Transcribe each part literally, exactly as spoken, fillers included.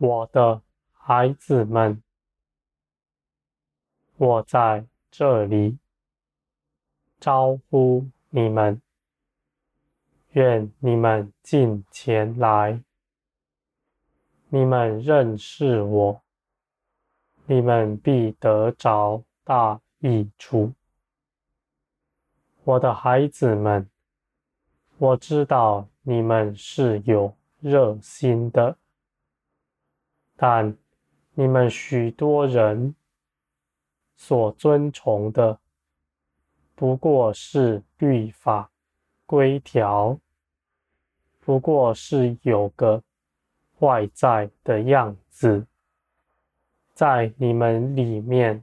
我的孩子们，我在这里招呼你们，愿你们进前来。你们认识我，你们必得着大益处。我的孩子们，我知道你们是有热心的，但你们许多人所遵从的不过是律法规条，不过是有个外在的样子，在你们里面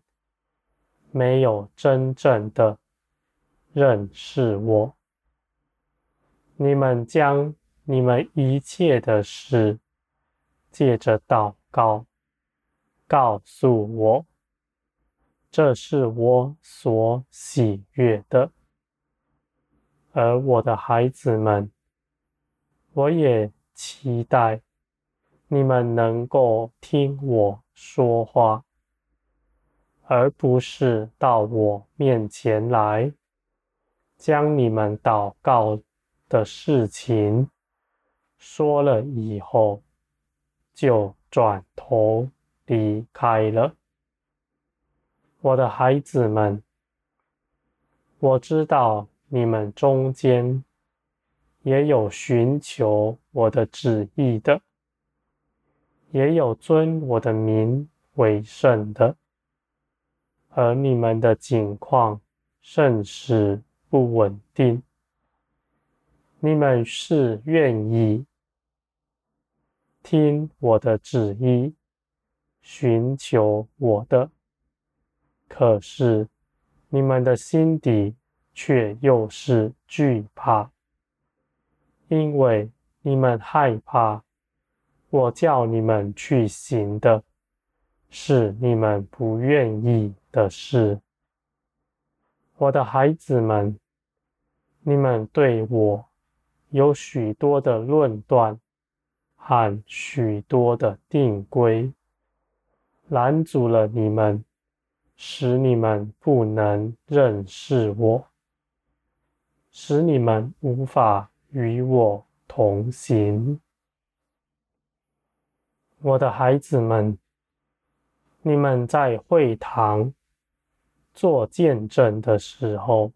没有真正的认识我。你们将你们一切的事借着祷告告诉我，这是我所喜悦的。而我的孩子们，我也期待你们能够听我说话，而不是到我面前来将你们祷告的事情说了以后就转头离开了。我的孩子们，我知道你们中间也有寻求我的旨意的，也有尊我的名为圣的，而你们的境况甚是不稳定。你们是愿意听我的旨意，寻求我的，可是你们的心底却又是惧怕，因为你们害怕我叫你们去行的是你们不愿意的事。我的孩子们，你们对我有许多的论断和许多的定规，拦阻了你们，使你们不能认识我，使你们无法与我同行。我的孩子们，你们在会堂做见证的时候，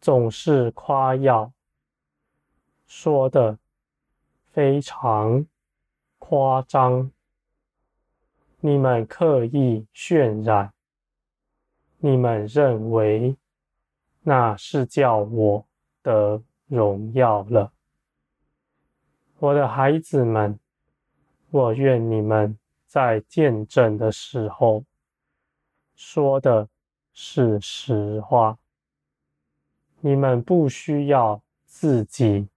总是夸耀，说的非常夸张，你们刻意渲染，你们认为那是叫我得荣耀了。我的孩子们，我愿你们在见证的时候说的是实话，你们不需要自己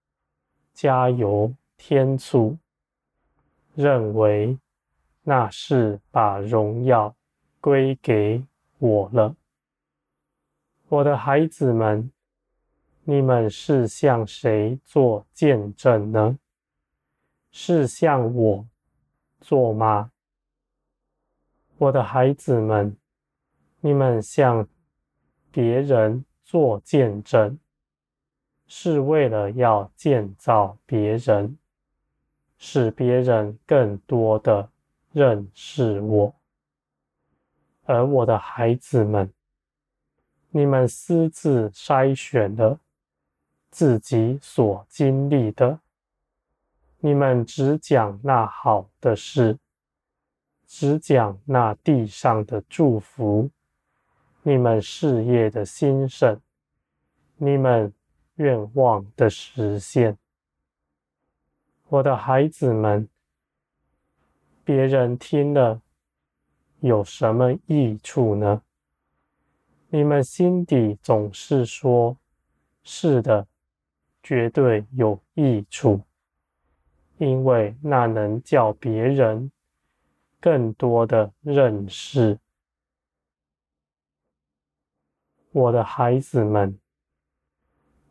加油添醋，认为那是把荣耀归给我了。我的孩子们，你们是向谁做见证呢？是向我做吗？我的孩子们，你们向别人做见证是为了要建造别人，使别人更多的认识我。而我的孩子们，你们私自筛选了自己所经历的，你们只讲那好的事，只讲那地上的祝福，你们事业的兴盛，你们愿望的实现。我的孩子们，别人听了有什么益处呢？你们心底总是说，是的，绝对有益处，因为那能叫别人更多的认识。我的孩子们，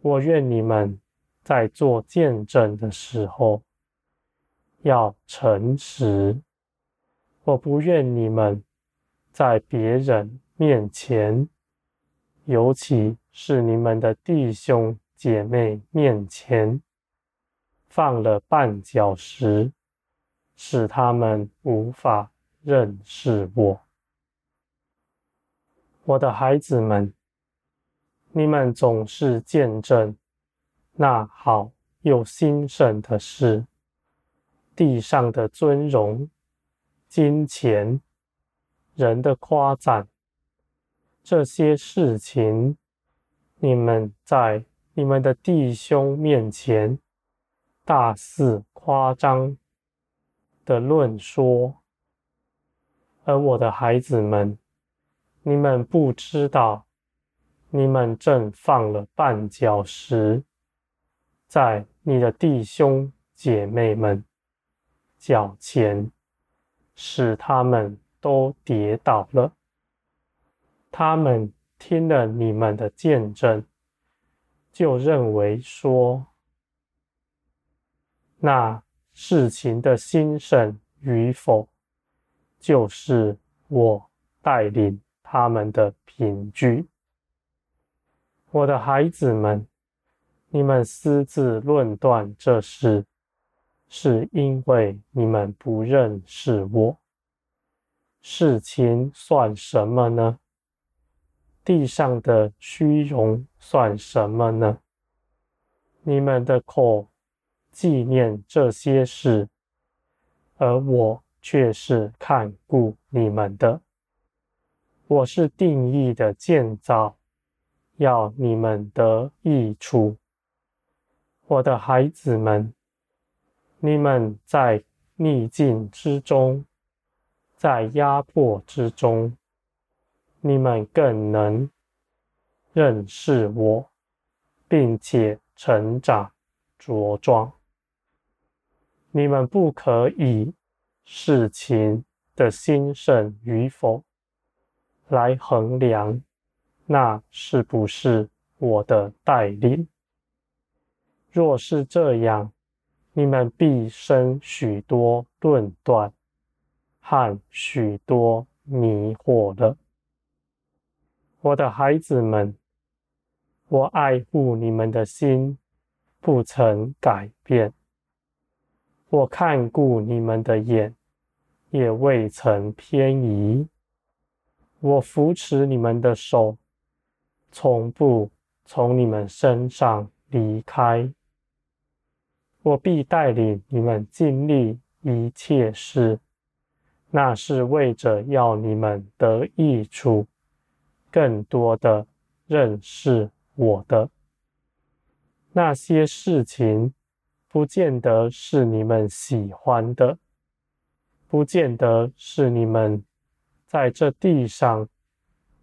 我愿你们在做见证的时候要诚实。我不愿你们在别人面前，尤其是你们的弟兄姐妹面前，放了绊脚石，使他们无法认识我。我的孩子们，你们总是见证那好又兴盛的事，地上的尊荣、金钱、人的夸赞，这些事情，你们在你们的弟兄面前大肆夸张的论说。而我的孩子们，你们不知道，你们正放了绊脚石在你的弟兄姐妹们脚前，使他们都跌倒了。他们听了你们的见证，就认为说，那事情的兴盛与否，就是我带领他们的凭据。我的孩子们，你们私自论断这事，是因为你们不认识我。事情算什么呢？地上的虚荣算什么呢？你们的口纪念这些事，而我却是看顾你们的。我是定义的建造，要你们得益处。我的孩子们，你们在逆境之中，在压迫之中，你们更能认识我，并且成长茁壮。你们不可以事情的兴盛与否来衡量，那是不是我的带领。若是这样，你们必生许多论断和许多迷惑了。我的孩子们，我爱护你们的心不曾改变，我看顾你们的眼也未曾偏移，我扶持你们的手从不从你们身上离开。我必带领你们经历一切事，那是为着要你们得益处，更多的认识我的。那些事情不见得是你们喜欢的，不见得是你们在这地上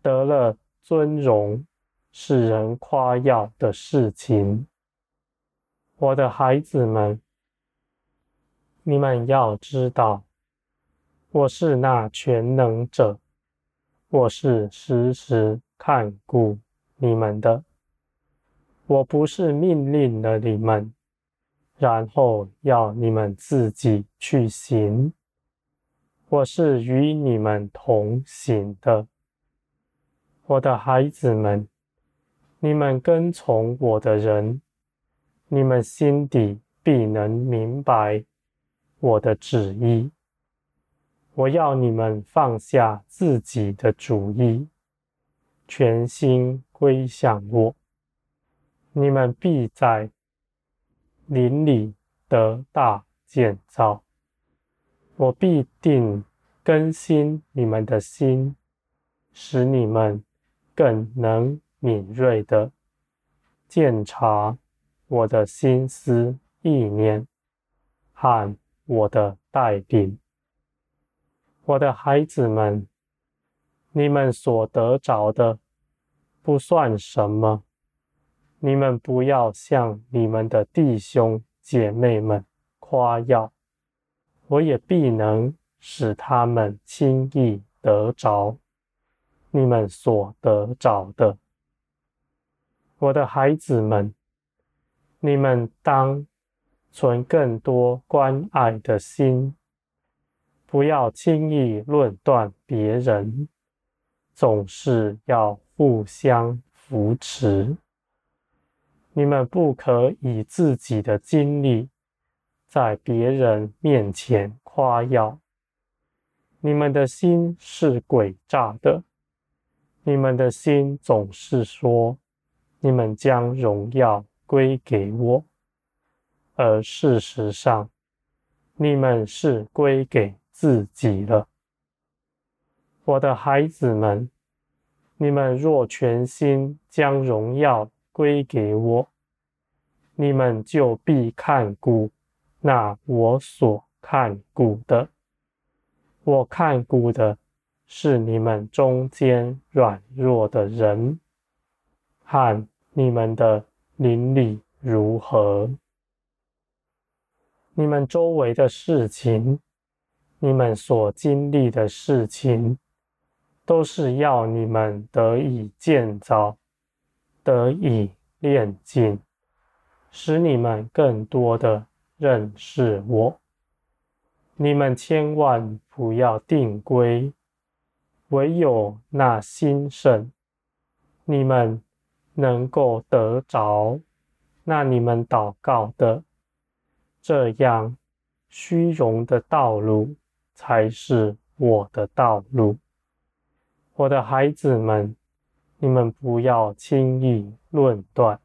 得了尊荣、使人夸耀的事情。我的孩子们，你们要知道，我是那全能者，我是时时看顾你们的。我不是命令了你们，然后要你们自己去行，我是与你们同行的。我的孩子们，你们跟从我的人，你们心底必能明白我的旨意。我要你们放下自己的主意，全心归向我。你们必在灵里得大建造。我必定更新你们的心，使你们更能敏锐地鉴察我的心思意念和我的带领。我的孩子们，你们所得着的不算什么，你们不要向你们的弟兄姐妹们夸耀，我也必能使他们轻易得着你们所得着的。我的孩子们，你们当存更多关爱的心，不要轻易论断别人，总是要互相扶持。你们不可以自己的经历在别人面前夸耀。你们的心是诡诈的，你们的心总是说，你们将荣耀归给我，而事实上，你们是归给自己了。我的孩子们，你们若全心将荣耀归给我，你们就必看顾那我所看顾的。我看顾的是你们中间软弱的人，和你们的邻里如何。你们周围的事情，你们所经历的事情，都是要你们得以建造，得以炼净，使你们更多的认识我。你们千万不要定规，唯有那兴盛，你们能够得着那你们祷告的，这样虚荣的道路才是我的道路。我的孩子们，你们不要轻易论断。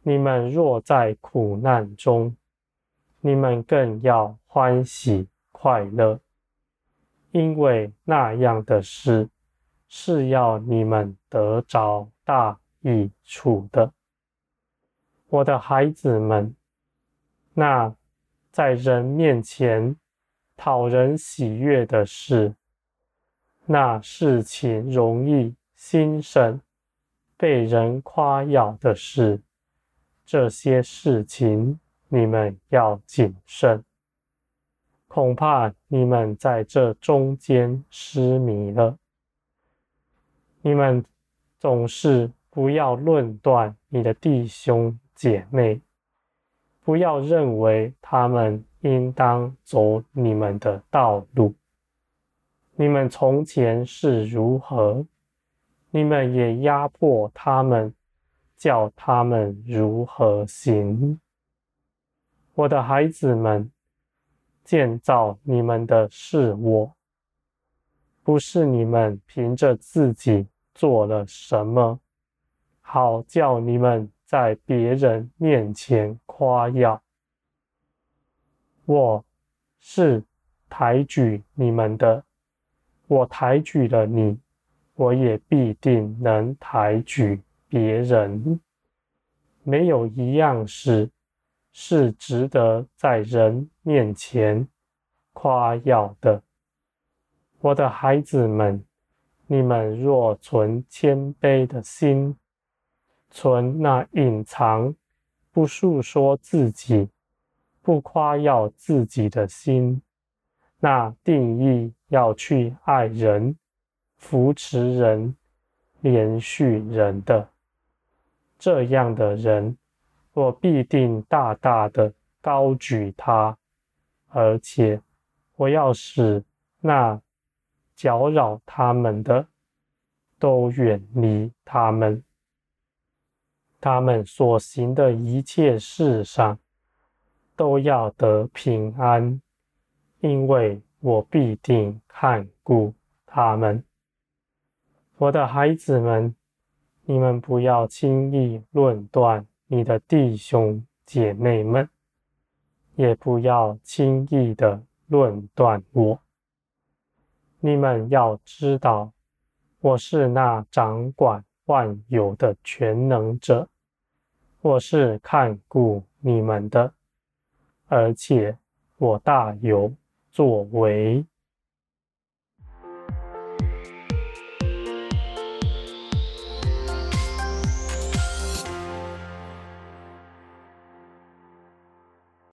你们若在苦难中，你们更要欢喜快乐，因为那样的事是要你们得着大益处的。我的孩子们，那在人面前讨人喜悦的事，那事情容易兴盛，被人夸耀的事，这些事情你们要谨慎，恐怕你们在这中间失迷了。你们总是不要论断你的弟兄姐妹，不要认为他们应当走你们的道路。你们从前是如何，你们也压迫他们，叫他们如何行。我的孩子们，建造你们的是我，不是你们凭着自己做了什么，好叫你们在别人面前夸耀。我是抬举你们的，我抬举了你，我也必定能抬举别人。没有一样事是值得在人面前夸耀的。我的孩子们，你们若存谦卑的心，存那隐藏不述说自己，不夸耀自己的心，那定义要去爱人，扶持人，连续人的，这样的人，我必定大大的高举他，而且我要使那搅扰他们的都远离他们。他们所行的一切事上都要得平安，因为我必定看顾他们。我的孩子们，你们不要轻易论断你的弟兄姐妹们，也不要轻易的论断我。你们要知道，我是那掌管万有的全能者，我是看顾你们的，而且我大有作为。